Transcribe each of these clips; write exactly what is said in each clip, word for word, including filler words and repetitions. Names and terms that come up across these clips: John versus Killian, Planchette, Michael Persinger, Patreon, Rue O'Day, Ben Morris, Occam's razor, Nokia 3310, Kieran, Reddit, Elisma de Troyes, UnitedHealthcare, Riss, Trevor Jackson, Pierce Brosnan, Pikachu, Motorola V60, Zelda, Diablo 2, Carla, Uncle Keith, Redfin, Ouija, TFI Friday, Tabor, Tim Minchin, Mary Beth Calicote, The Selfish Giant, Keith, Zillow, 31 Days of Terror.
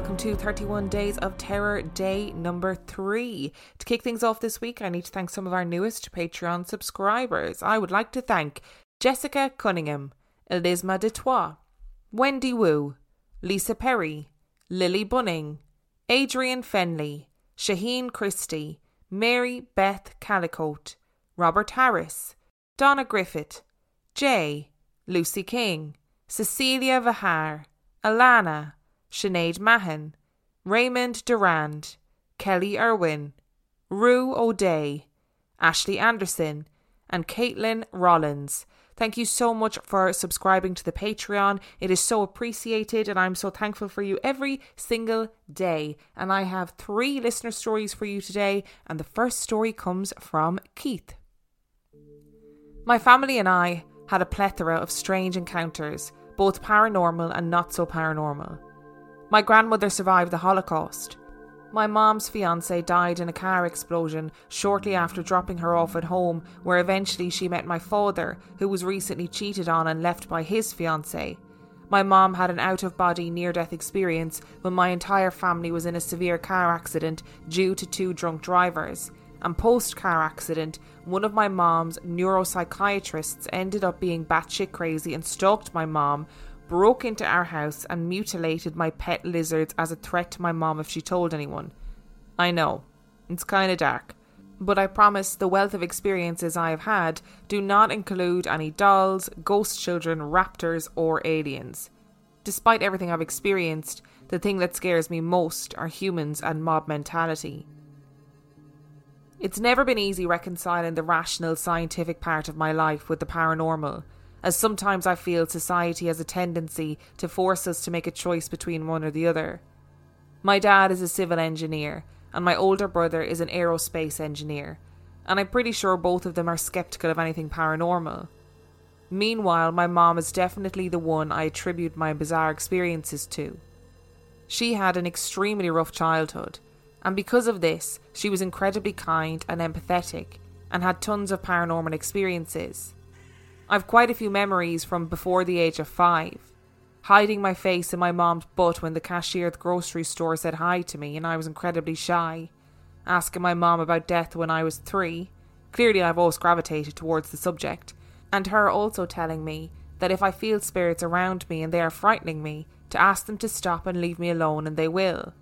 Welcome to thirty-one Days of Terror, day number three. To kick things off this week, I need to thank some of our newest Patreon subscribers. I would like to thank Jessica Cunningham, Elisma de Troyes, Wendy Wu, Lisa Perry, Lily Bunning, Adrian Fenley, Shaheen Christie, Mary Beth Calicote, Robert Harris, Donna Griffith, Jay, Lucy King, Cecilia Vahar, Alana, Sinead Mahan, Raymond Durand, Kelly Irwin, Rue O'Day, Ashley Anderson, and Caitlin Rollins. Thank you so much for subscribing to the Patreon. It is so appreciated, and I'm so thankful for you every single day. And I have three listener stories for you today, and the first story comes from Keith. My family and I had a plethora of strange encounters, both paranormal and not so paranormal. My grandmother survived the Holocaust. My mom's fiancé died in a car explosion shortly after dropping her off at home, where eventually she met my father, who was recently cheated on and left by his fiancé. My mom had an out-of-body near-death experience when my entire family was in a severe car accident due to two drunk drivers. And post-car accident, one of my mom's neuropsychiatrists ended up being batshit crazy and stalked my mom, broke into our house and mutilated my pet lizards as a threat to my mom if she told anyone. I know, it's kinda dark, but I promise the wealth of experiences I have had do not include any dolls, ghost children, raptors or aliens. Despite everything I've experienced, the thing that scares me most are humans and mob mentality. It's never been easy reconciling the rational, scientific part of my life with the paranormal, as sometimes I feel society has a tendency to force us to make a choice between one or the other. My dad is a civil engineer, and my older brother is an aerospace engineer, and I'm pretty sure both of them are sceptical of anything paranormal. Meanwhile, my mom is definitely the one I attribute my bizarre experiences to. She had an extremely rough childhood, and because of this, she was incredibly kind and empathetic, and had tons of paranormal experiences. I've quite a few memories from before the age of five, hiding my face in my mom's butt when the cashier at the grocery store said hi to me and I was incredibly shy, asking my mom about death when I was three, clearly I've always gravitated towards the subject, and her also telling me that if I feel spirits around me and they are frightening me, to ask them to stop and leave me alone and they will.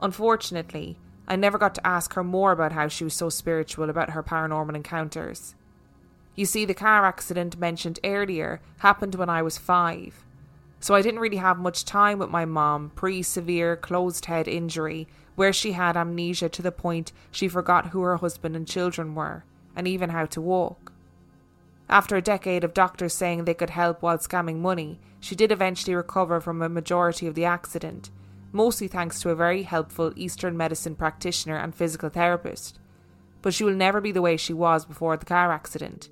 Unfortunately, I never got to ask her more about how she was so spiritual about her paranormal encounters. You see, the car accident mentioned earlier happened when I was five, so I didn't really have much time with my mom pre-severe closed head injury where she had amnesia to the point she forgot who her husband and children were, and even how to walk. After a decade of doctors saying they could help while scamming money, she did eventually recover from a majority of the accident, mostly thanks to a very helpful Eastern medicine practitioner and physical therapist. But she will never be the way she was before the car accident.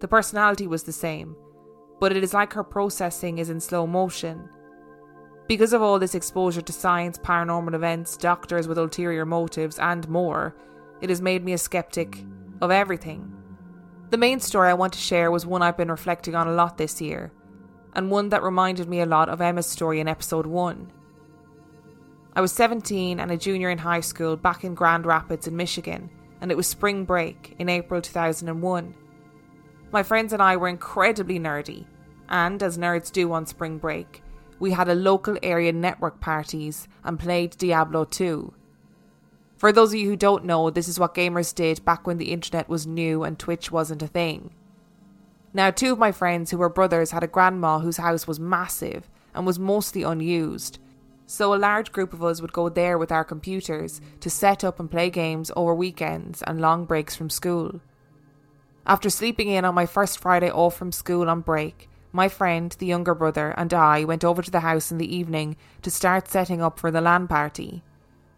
The personality was the same, but it is like her processing is in slow motion. Because of all this exposure to science, paranormal events, doctors with ulterior motives and more, it has made me a skeptic of everything. The main story I want to share was one I've been reflecting on a lot this year, and one that reminded me a lot of Emma's story in episode one. I was seventeen and a junior in high school back in Grand Rapids in Michigan, and it was spring break in April two thousand one. My friends and I were incredibly nerdy, and as nerds do on spring break, we had a local area network parties and played Diablo two. For those of you who don't know, this is what gamers did back when the internet was new and Twitch wasn't a thing. Now, two of my friends who were brothers had a grandma whose house was massive and was mostly unused, so a large group of us would go there with our computers to set up and play games over weekends and long breaks from school. After sleeping in on my first Friday off from school on break, my friend, the younger brother, and I went over to the house in the evening to start setting up for the LAN party.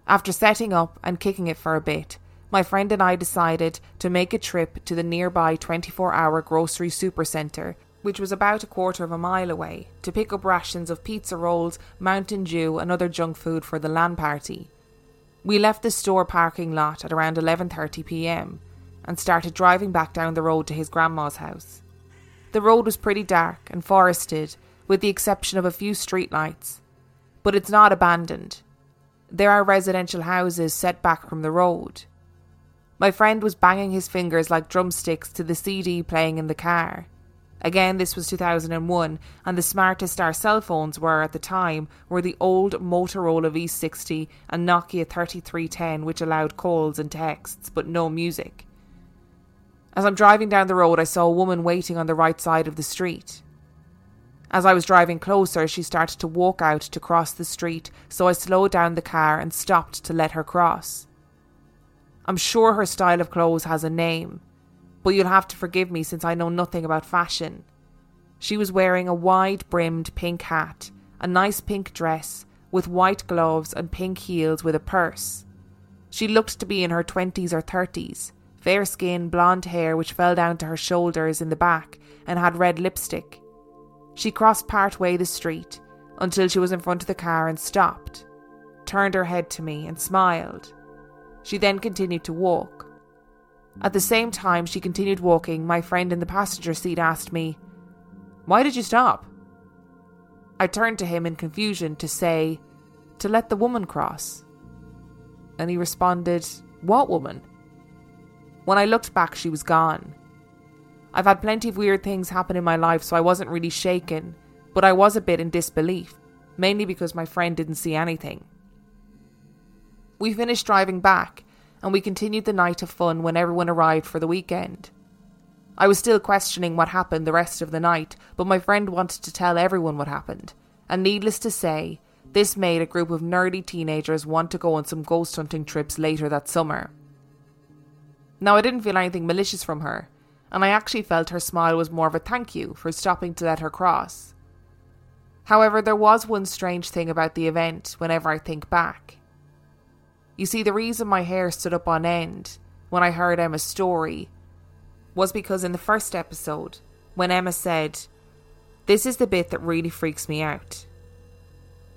After setting up and kicking it for a bit, my friend and I decided to make a trip to the nearby twenty-four hour grocery supercentre, which was about a quarter of a mile away, to pick up rations of pizza rolls, Mountain Dew and other junk food for the LAN party. We left the store parking lot at around eleven thirty p m and started driving back down the road to his grandma's house. The road was pretty dark and forested, with the exception of a few streetlights, but it's not abandoned. There are residential houses set back from the road. My friend was banging his fingers like drumsticks to the C D playing in the car. Again, this was two thousand one, and the smartest our cell phones were at the time were the old Motorola V sixty and Nokia thirty-three ten, which allowed calls and texts, but no music. As I'm driving down the road, I saw a woman waiting on the right side of the street. As I was driving closer, she started to walk out to cross the street, so I slowed down the car and stopped to let her cross. I'm sure her style of clothes has a name, but you'll have to forgive me since I know nothing about fashion. She was wearing a wide-brimmed pink hat, a nice pink dress, with white gloves and pink heels with a purse. She looked to be in her twenties or thirties, fair skin, blonde hair which fell down to her shoulders in the back and had red lipstick. She crossed partway the street until she was in front of the car and stopped, turned her head to me and smiled. She then continued to walk. At the same time she continued walking, my friend in the passenger seat asked me, "Why did you stop?" I turned to him in confusion to say, "To let the woman cross." And he responded, "What woman?" When I looked back, she was gone. I've had plenty of weird things happen in my life, so I wasn't really shaken, but I was a bit in disbelief, mainly because my friend didn't see anything. We finished driving back, and we continued the night of fun when everyone arrived for the weekend. I was still questioning what happened the rest of the night, but my friend wanted to tell everyone what happened, and needless to say, this made a group of nerdy teenagers want to go on some ghost hunting trips later that summer. Now, I didn't feel anything malicious from her, and I actually felt her smile was more of a thank you for stopping to let her cross. However, there was one strange thing about the event whenever I think back. You see, the reason my hair stood up on end when I heard Emma's story was because in the first episode, when Emma said, "This is the bit that really freaks me out,"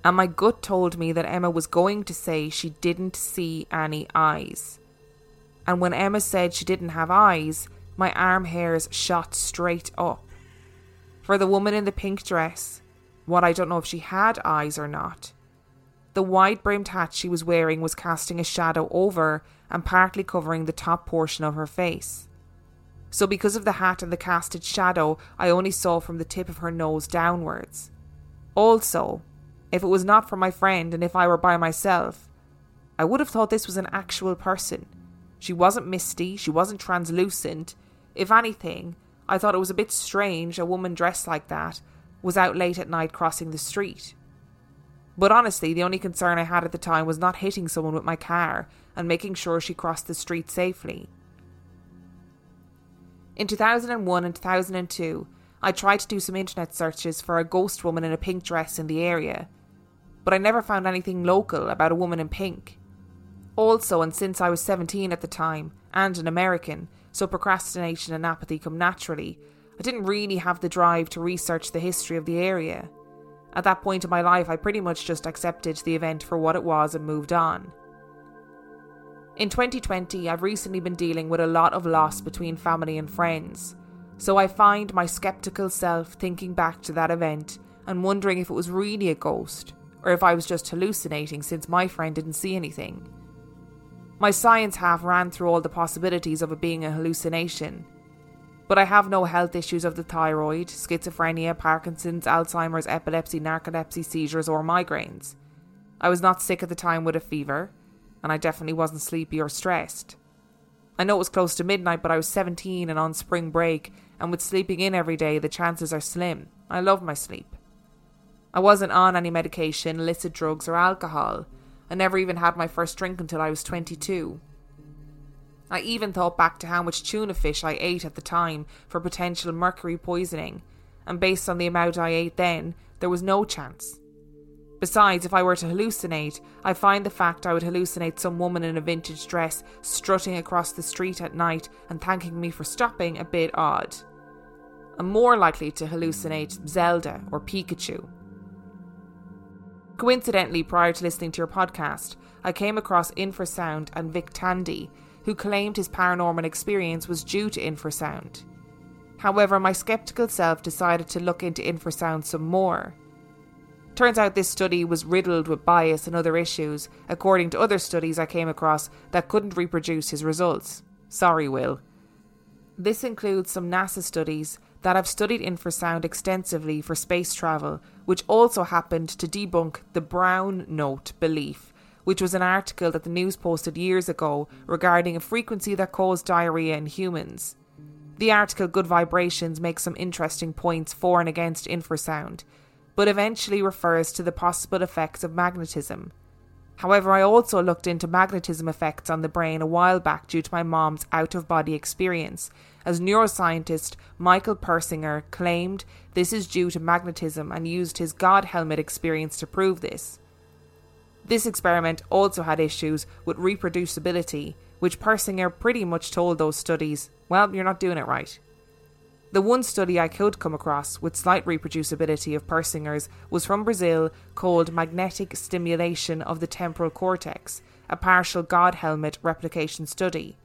and my gut told me that Emma was going to say she didn't see any eyes. And when Emma said she didn't have eyes, my arm hairs shot straight up. For the woman in the pink dress, what I don't know if she had eyes or not, the wide-brimmed hat she was wearing was casting a shadow over and partly covering the top portion of her face. So because of the hat and the casted shadow, I only saw from the tip of her nose downwards. Also, if it was not for my friend and if I were by myself, I would have thought this was an actual person. She wasn't misty, she wasn't translucent. If anything, I thought it was a bit strange a woman dressed like that was out late at night crossing the street. But honestly, the only concern I had at the time was not hitting someone with my car and making sure she crossed the street safely. In two thousand one and two thousand two, I tried to do some internet searches for a ghost woman in a pink dress in the area, but I never found anything local about a woman in pink. Also, and since I was seventeen at the time, and an American, so procrastination and apathy come naturally, I didn't really have the drive to research the history of the area. At that point in my life, I pretty much just accepted the event for what it was and moved on. In twenty twenty, I've recently been dealing with a lot of loss between family and friends, so I find my sceptical self thinking back to that event and wondering if it was really a ghost, or if I was just hallucinating since my friend didn't see anything. My science half ran through all the possibilities of it being a hallucination. But I have no health issues of the thyroid, schizophrenia, Parkinson's, Alzheimer's, epilepsy, narcolepsy, seizures or migraines. I was not sick at the time with a fever, and I definitely wasn't sleepy or stressed. I know it was close to midnight, but I was seventeen and on spring break, and with sleeping in every day, the chances are slim. I love my sleep. I wasn't on any medication, illicit drugs or alcohol. I never even had my first drink until I was twenty-two. I even thought back to how much tuna fish I ate at the time for potential mercury poisoning, and based on the amount I ate then, there was no chance. Besides, if I were to hallucinate, I find the fact I would hallucinate some woman in a vintage dress strutting across the street at night and thanking me for stopping a bit odd. I'm more likely to hallucinate Zelda or Pikachu. Coincidentally, prior to listening to your podcast, I came across infrasound and Vic Tandy, who claimed his paranormal experience was due to infrasound. However, my sceptical self decided to look into infrasound some more. Turns out this study was riddled with bias and other issues, according to other studies I came across that couldn't reproduce his results. Sorry, Will. This includes some NASA studies that have studied infrasound extensively for space travel, which also happened to debunk the brown note belief, which was an article that the news posted years ago regarding a frequency that caused diarrhea in humans. The article Good Vibrations makes some interesting points for and against infrasound, but eventually refers to the possible effects of magnetism. However, I also looked into magnetism effects on the brain a while back due to my mom's out-of-body experience, as neuroscientist Michael Persinger claimed this is due to magnetism and used his God helmet experience to prove this. This experiment also had issues with reproducibility, which Persinger pretty much told those studies, well, you're not doing it right. The one study I could come across with slight reproducibility of Persinger's was from Brazil, called Magnetic Stimulation of the Temporal Cortex, a partial God helmet replication study.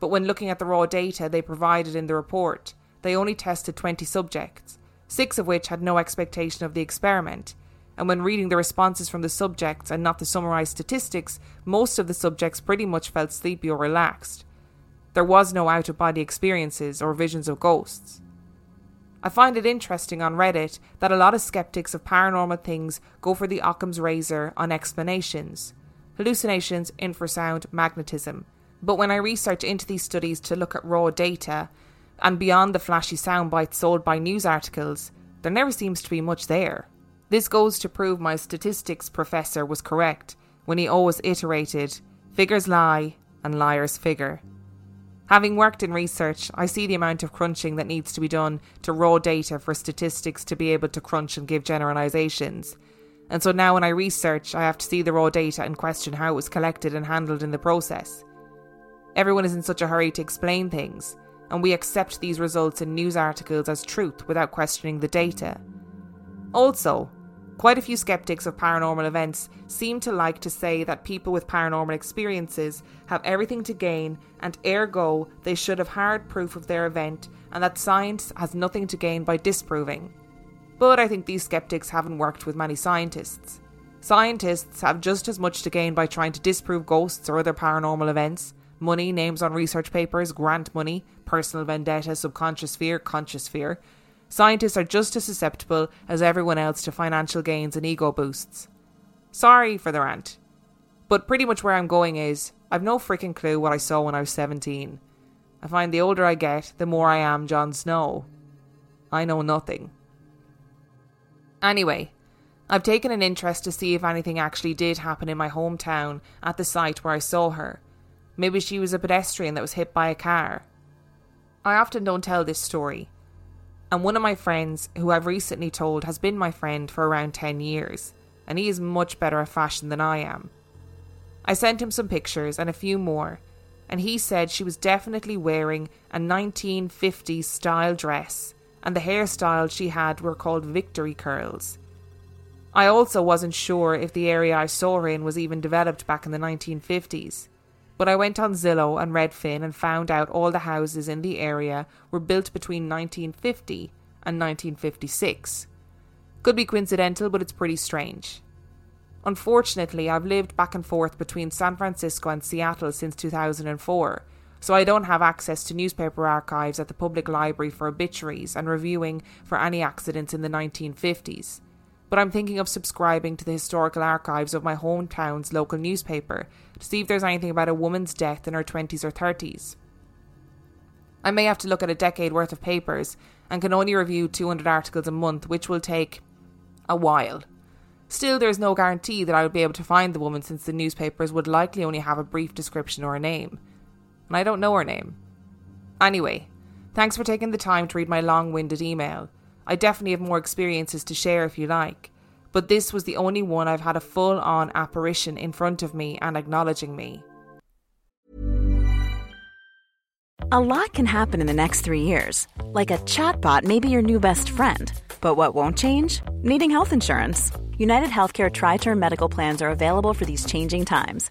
But when looking at the raw data they provided in the report, they only tested twenty subjects, six of which had no expectation of the experiment. And when reading the responses from the subjects and not the summarised statistics, most of the subjects pretty much felt sleepy or relaxed. There was no out-of-body experiences or visions of ghosts. I find it interesting on Reddit that a lot of skeptics of paranormal things go for the Occam's razor on explanations. Hallucinations, infrasound, magnetism. But when I research into these studies to look at raw data, and beyond the flashy sound bites sold by news articles, there never seems to be much there. This goes to prove my statistics professor was correct when he always iterated, figures lie and liars figure. Having worked in research, I see the amount of crunching that needs to be done to raw data for statistics to be able to crunch and give generalisations. And so now when I research, I have to see the raw data and question how it was collected and handled in the process. Everyone is in such a hurry to explain things, and we accept these results in news articles as truth without questioning the data. Also, quite a few skeptics of paranormal events seem to like to say that people with paranormal experiences have everything to gain and ergo they should have hard proof of their event and that science has nothing to gain by disproving. But I think these skeptics haven't worked with many scientists. Scientists have just as much to gain by trying to disprove ghosts or other paranormal events, money, names on research papers, grant money, personal vendetta, subconscious fear, conscious fear. Scientists are just as susceptible as everyone else to financial gains and ego boosts. Sorry for the rant. But pretty much where I'm going is, I've no freaking clue what I saw when I was seventeen. I find the older I get, the more I am Jon Snow. I know nothing. Anyway, I've taken an interest to see if anything actually did happen in my hometown at the site where I saw her. Maybe she was a pedestrian that was hit by a car. I often don't tell this story. And one of my friends, who I've recently told has been my friend for around ten years, and he is much better at fashion than I am. I sent him some pictures and a few more, and he said she was definitely wearing a nineteen fifties style dress, and the hairstyle she had were called victory curls. I also wasn't sure if the area I saw her in was even developed back in the nineteen fifties. But I went on Zillow and Redfin and found out all the houses in the area were built between nineteen fifty and nineteen fifty-six. Could be coincidental, but it's pretty strange. Unfortunately, I've lived back and forth between San Francisco and Seattle since two thousand four, so I don't have access to newspaper archives at the public library for obituaries and reviewing for any accidents in the nineteen fifties. But I'm thinking of subscribing to the historical archives of my hometown's local newspaper to see if there's anything about a woman's death in her twenties or thirties. I may have to look at a decade worth of papers and can only review two hundred articles a month, which will take a while. Still, there's no guarantee that I would be able to find the woman since the newspapers would likely only have a brief description or a name. And I don't know her name. Anyway, thanks for taking the time to read my long-winded email. I definitely have more experiences to share if you like, but this was the only one I've had a full-on apparition in front of me and acknowledging me. A lot can happen in the next three years. Like a chatbot may be your new best friend. But what won't change? Needing health insurance. UnitedHealthcare Tri-Term Medical Plans are available for these changing times.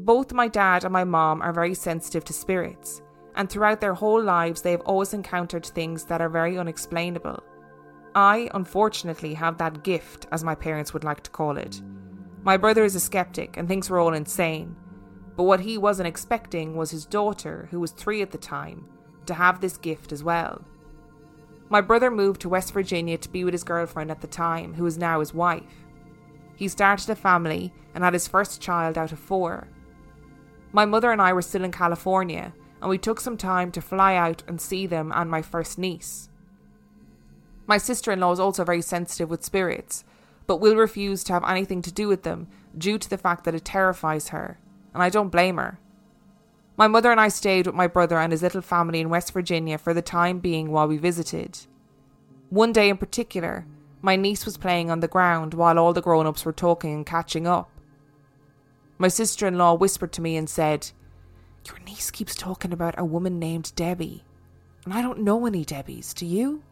Both my dad and my mom are very sensitive to spirits, and throughout their whole lives they have always encountered things that are very unexplainable. I, unfortunately, have that gift, as my parents would like to call it. My brother is a skeptic and thinks we're all insane, but what he wasn't expecting was his daughter, who was three at the time, to have this gift as well. My brother moved to West Virginia to be with his girlfriend at the time, who is now his wife. He started a family and had his first child out of four. My mother and I were still in California, and we took some time to fly out and see them and my first niece. My sister-in-law is also very sensitive with spirits, but will refuse to have anything to do with them due to the fact that it terrifies her, and I don't blame her. My mother and I stayed with my brother and his little family in West Virginia for the time being while we visited. One day in particular, my niece was playing on the ground while all the grown-ups were talking and catching up. My sister-in-law whispered to me and said, "Your niece keeps talking about a woman named Debbie, and I don't know any Debbies, do you?"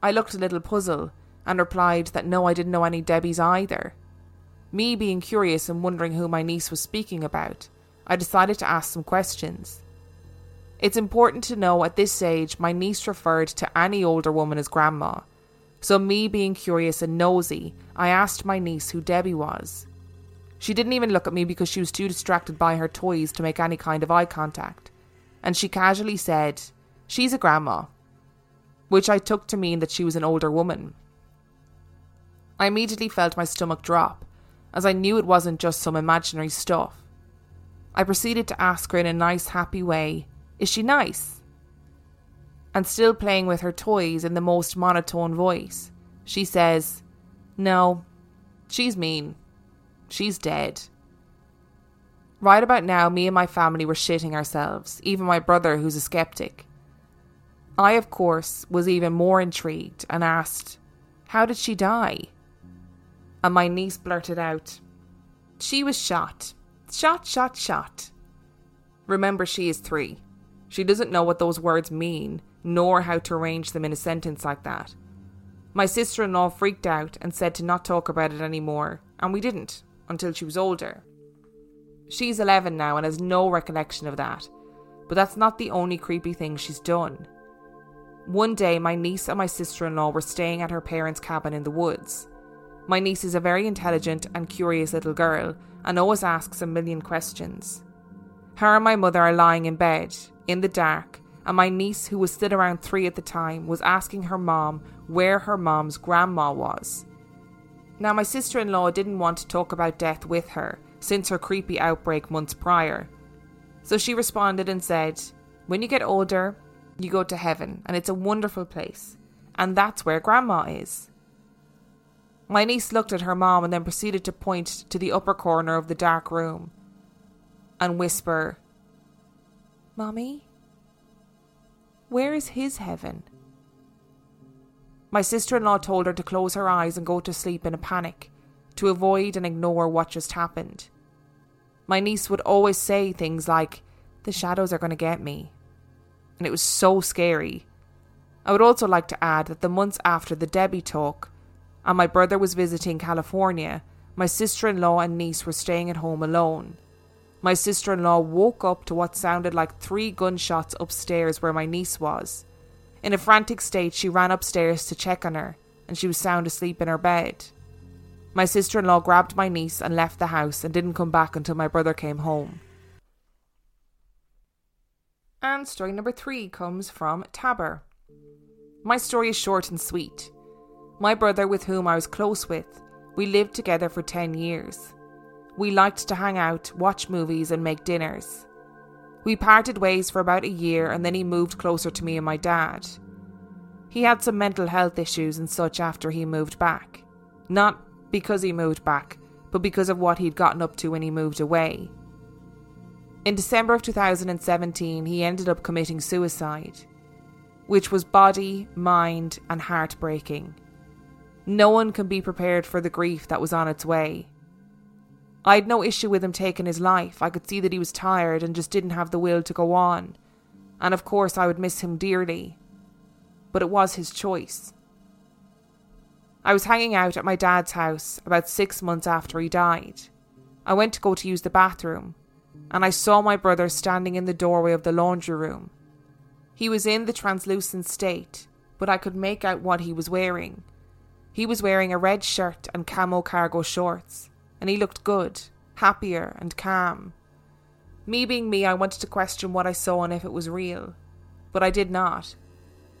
I looked a little puzzled and replied that no, I didn't know any Debbies either. Me being curious and wondering who my niece was speaking about, I decided to ask some questions. It's important to know at this age my niece referred to any older woman as Grandma, so me being curious and nosy, I asked my niece who Debbie was. She didn't even look at me because she was too distracted by her toys to make any kind of eye contact, and she casually said, "She's a grandma," which I took to mean that she was an older woman. I immediately felt my stomach drop, as I knew it wasn't just some imaginary stuff. I proceeded to ask her in a nice, happy way, "Is she nice?" And still playing with her toys in the most monotone voice, she says, "No, she's mean. She's dead." Right about now, me and my family were shitting ourselves, even my brother, who's a skeptic. I, of course, was even more intrigued and asked, "How did she die?" And my niece blurted out, "She was shot. Shot, shot, shot." Remember, she is three. She doesn't know what those words mean, nor how to arrange them in a sentence like that. My sister-in-law freaked out and said to not talk about it anymore, and we didn't, until she was older. She's eleven now and has no recollection of that, but that's not the only creepy thing she's done. One day, my niece and my sister-in-law were staying at her parents' cabin in the woods. My niece is a very intelligent and curious little girl, and always asks a million questions. Her and my mother are lying in bed, in the dark, and my niece, who was still around three at the time, was asking her mom where her mom's grandma was. Now, my sister-in-law didn't want to talk about death with her, since her creepy outbreak months prior. So she responded and said, "When you get older, you go to heaven, and it's a wonderful place. And that's where Grandma is. My niece looked at her mom and then proceeded to point to the upper corner of the dark room and whisper, "Mommy, where is his heaven?" My sister-in-law told her to close her eyes and go to sleep in a panic, to avoid and ignore what just happened. My niece would always say things like, "The shadows are going to get me." And it was so scary. I would also like to add that the months after the Debbie talk, and my brother was visiting California, my sister-in-law and niece were staying at home alone. My sister-in-law woke up to what sounded like three gunshots upstairs where my niece was. In a frantic state, she ran upstairs to check on her, and she was sound asleep in her bed. My sister-in-law grabbed my niece and left the house and didn't come back until my brother came home. And story number three comes from Tabor. My story is short and sweet. My brother, with whom I was close with, we lived together for ten years. We liked to hang out, watch movies and make dinners. We parted ways for about a year and then he moved closer to me and my dad. He had some mental health issues and such after he moved back. Not because he moved back, but because of what he'd gotten up to when he moved away. In December of two thousand seventeen, he ended up committing suicide, which was body, mind and heartbreaking. No one can be prepared for the grief that was on its way. I had no issue with him taking his life. I could see that he was tired and just didn't have the will to go on. And of course I would miss him dearly. But it was his choice. I was hanging out at my dad's house about six months after he died. I went to go to use the bathroom, and I saw my brother standing in the doorway of the laundry room. He was in the translucent state, but I could make out what he was wearing. He was wearing a red shirt and camo cargo shorts, and he looked good, happier and calm. Me being me, I wanted to question what I saw and if it was real, but I did not.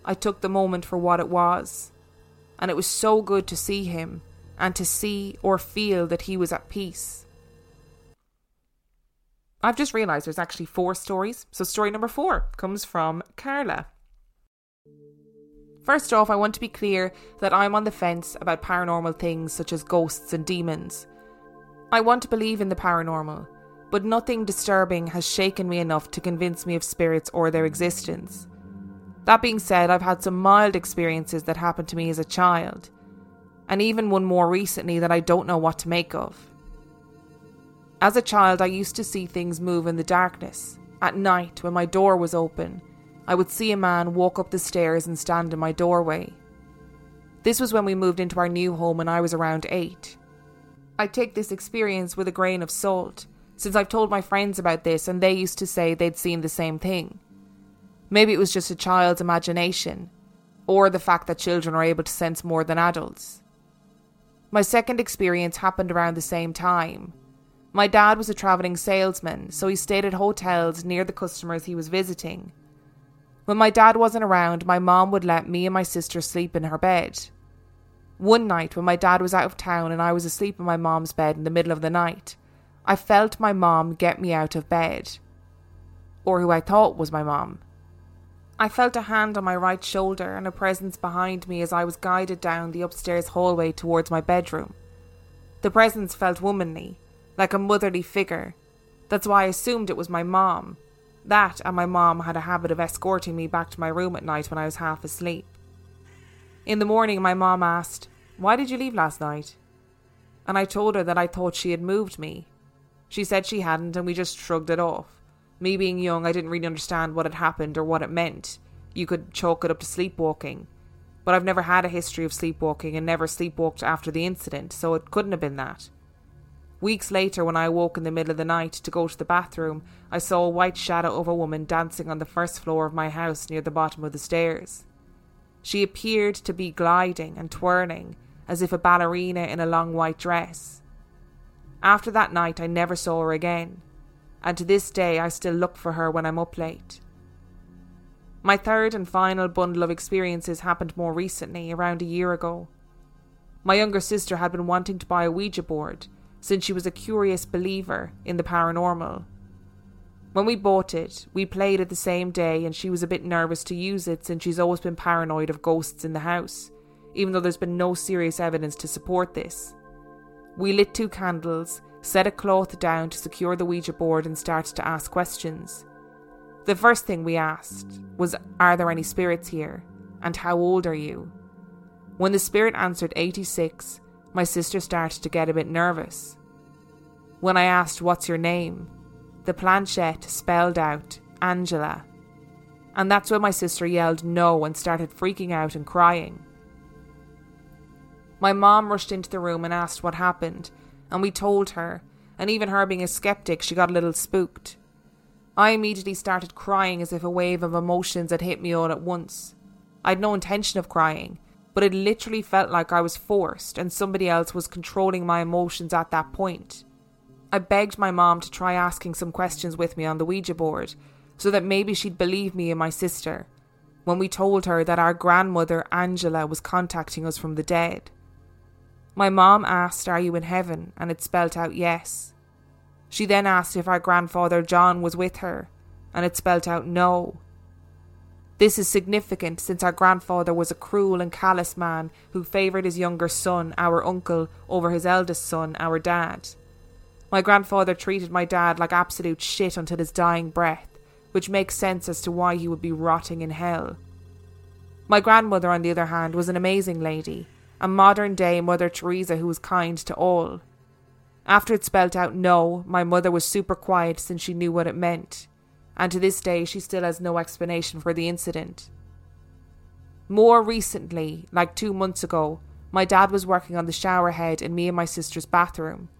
I took the moment for what it was, and it was so good to see him and to see or feel that he was at peace. I've just realised there's actually four stories, so story number four comes from Carla. First off, I want to be clear that I'm on the fence about paranormal things such as ghosts and demons. I want to believe in the paranormal, but nothing disturbing has shaken me enough to convince me of spirits or their existence. That being said, I've had some mild experiences that happened to me as a child, and even one more recently that I don't know what to make of. As a child, I used to see things move in the darkness. At night, when my door was open, I would see a man walk up the stairs and stand in my doorway. This was when we moved into our new home and I was around eight. I take this experience with a grain of salt, since I've told my friends about this and they used to say they'd seen the same thing. Maybe it was just a child's imagination, or the fact that children are able to sense more than adults. My second experience happened around the same time. My dad was a travelling salesman, so he stayed at hotels near the customers he was visiting. When my dad wasn't around, my mom would let me and my sister sleep in her bed. One night when my dad was out of town and I was asleep in my mom's bed in the middle of the night, I felt my mom get me out of bed. Or who I thought was my mom. I felt a hand on my right shoulder and a presence behind me as I was guided down the upstairs hallway towards my bedroom. The presence felt womanly, like a motherly figure. That's why I assumed it was my mom. That and my mom had a habit of escorting me back to my room at night when I was half asleep. In the morning, my mom asked, "Why did you leave last night?" And I told her that I thought she had moved me. She said she hadn't and we just shrugged it off. Me being young, I didn't really understand what had happened or what it meant. You could chalk it up to sleepwalking. But I've never had a history of sleepwalking and never sleepwalked after the incident, so it couldn't have been that. Weeks later, when I woke in the middle of the night to go to the bathroom, I saw a white shadow of a woman dancing on the first floor of my house near the bottom of the stairs. She appeared to be gliding and twirling, as if a ballerina in a long white dress. After that night, I never saw her again, and to this day, I still look for her when I'm up late. My third and final bundle of experiences happened more recently, around a year ago. My younger sister had been wanting to buy a Ouija board, since she was a curious believer in the paranormal. When we bought it, we played it the same day and she was a bit nervous to use it since she's always been paranoid of ghosts in the house, even though there's been no serious evidence to support this. We lit two candles, set a cloth down to secure the Ouija board and started to ask questions. The first thing we asked was, are there any spirits here? And how old are you? When the spirit answered eighty-six, my sister started to get a bit nervous. When I asked, what's your name? The planchette spelled out, Angela. And that's when my sister yelled no and started freaking out and crying. My mom rushed into the room and asked what happened, and we told her, and even her being a skeptic, she got a little spooked. I immediately started crying as if a wave of emotions had hit me all at once. I had no intention of crying, but it literally felt like I was forced and somebody else was controlling my emotions at that point. I begged my mom to try asking some questions with me on the Ouija board so that maybe she'd believe me and my sister when we told her that our grandmother Angela was contacting us from the dead. My mom asked, are you in heaven? And it spelt out yes. She then asked if our grandfather John was with her and it spelt out no. This is significant since our grandfather was a cruel and callous man who favoured his younger son, our uncle, over his eldest son, our dad. My grandfather treated my dad like absolute shit until his dying breath, which makes sense as to why he would be rotting in hell. My grandmother, on the other hand, was an amazing lady, a modern-day Mother Teresa who was kind to all. After it spelt out no, my mother was super quiet since she knew what it meant, and to this day she still has no explanation for the incident. More recently, like two months ago, my dad was working on the shower head in me and my sister's bathroom.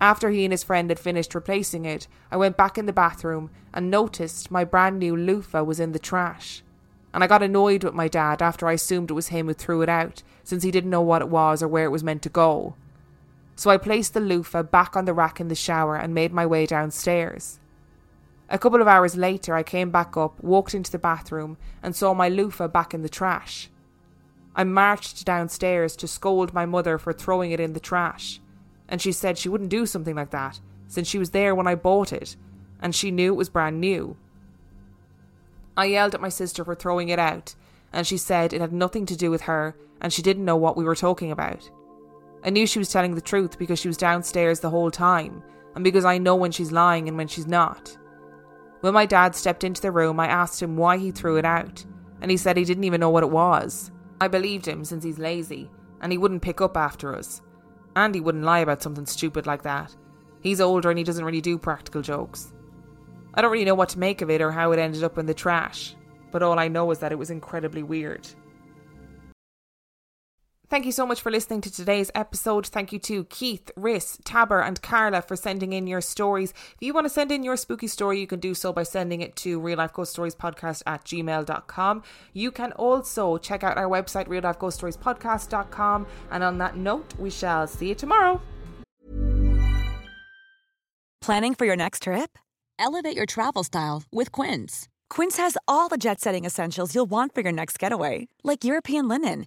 After he and his friend had finished replacing it, I went back in the bathroom and noticed my brand new loofah was in the trash. And I got annoyed with my dad after I assumed it was him who threw it out, since he didn't know what it was or where it was meant to go. So I placed the loofah back on the rack in the shower and made my way downstairs. A couple of hours later, I came back up, walked into the bathroom and saw my loofah back in the trash. I marched downstairs to scold my mother for throwing it in the trash. And she said she wouldn't do something like that, since she was there when I bought it, and she knew it was brand new. I yelled at my sister for throwing it out, and she said it had nothing to do with her, and she didn't know what we were talking about. I knew she was telling the truth because she was downstairs the whole time, and because I know when she's lying and when she's not. When my dad stepped into the room, I asked him why he threw it out, and he said he didn't even know what it was. I believed him since he's lazy, and he wouldn't pick up after us. Andy wouldn't lie about something stupid like that. He's older and he doesn't really do practical jokes. I don't really know what to make of it or how it ended up in the trash, but all I know is that it was incredibly weird. Thank you so much for listening to today's episode. Thank you to Keith, Riss, Tabor and Carla for sending in your stories. If you want to send in your spooky story, you can do so by sending it to real life ghost stories podcast at gmail dot com. You can also check out our website, real life ghost stories podcast dot com. And on that note, we shall see you tomorrow. Planning for your next trip? Elevate your travel style with Quince. Quince has all the jet-setting essentials you'll want for your next getaway, like European linen,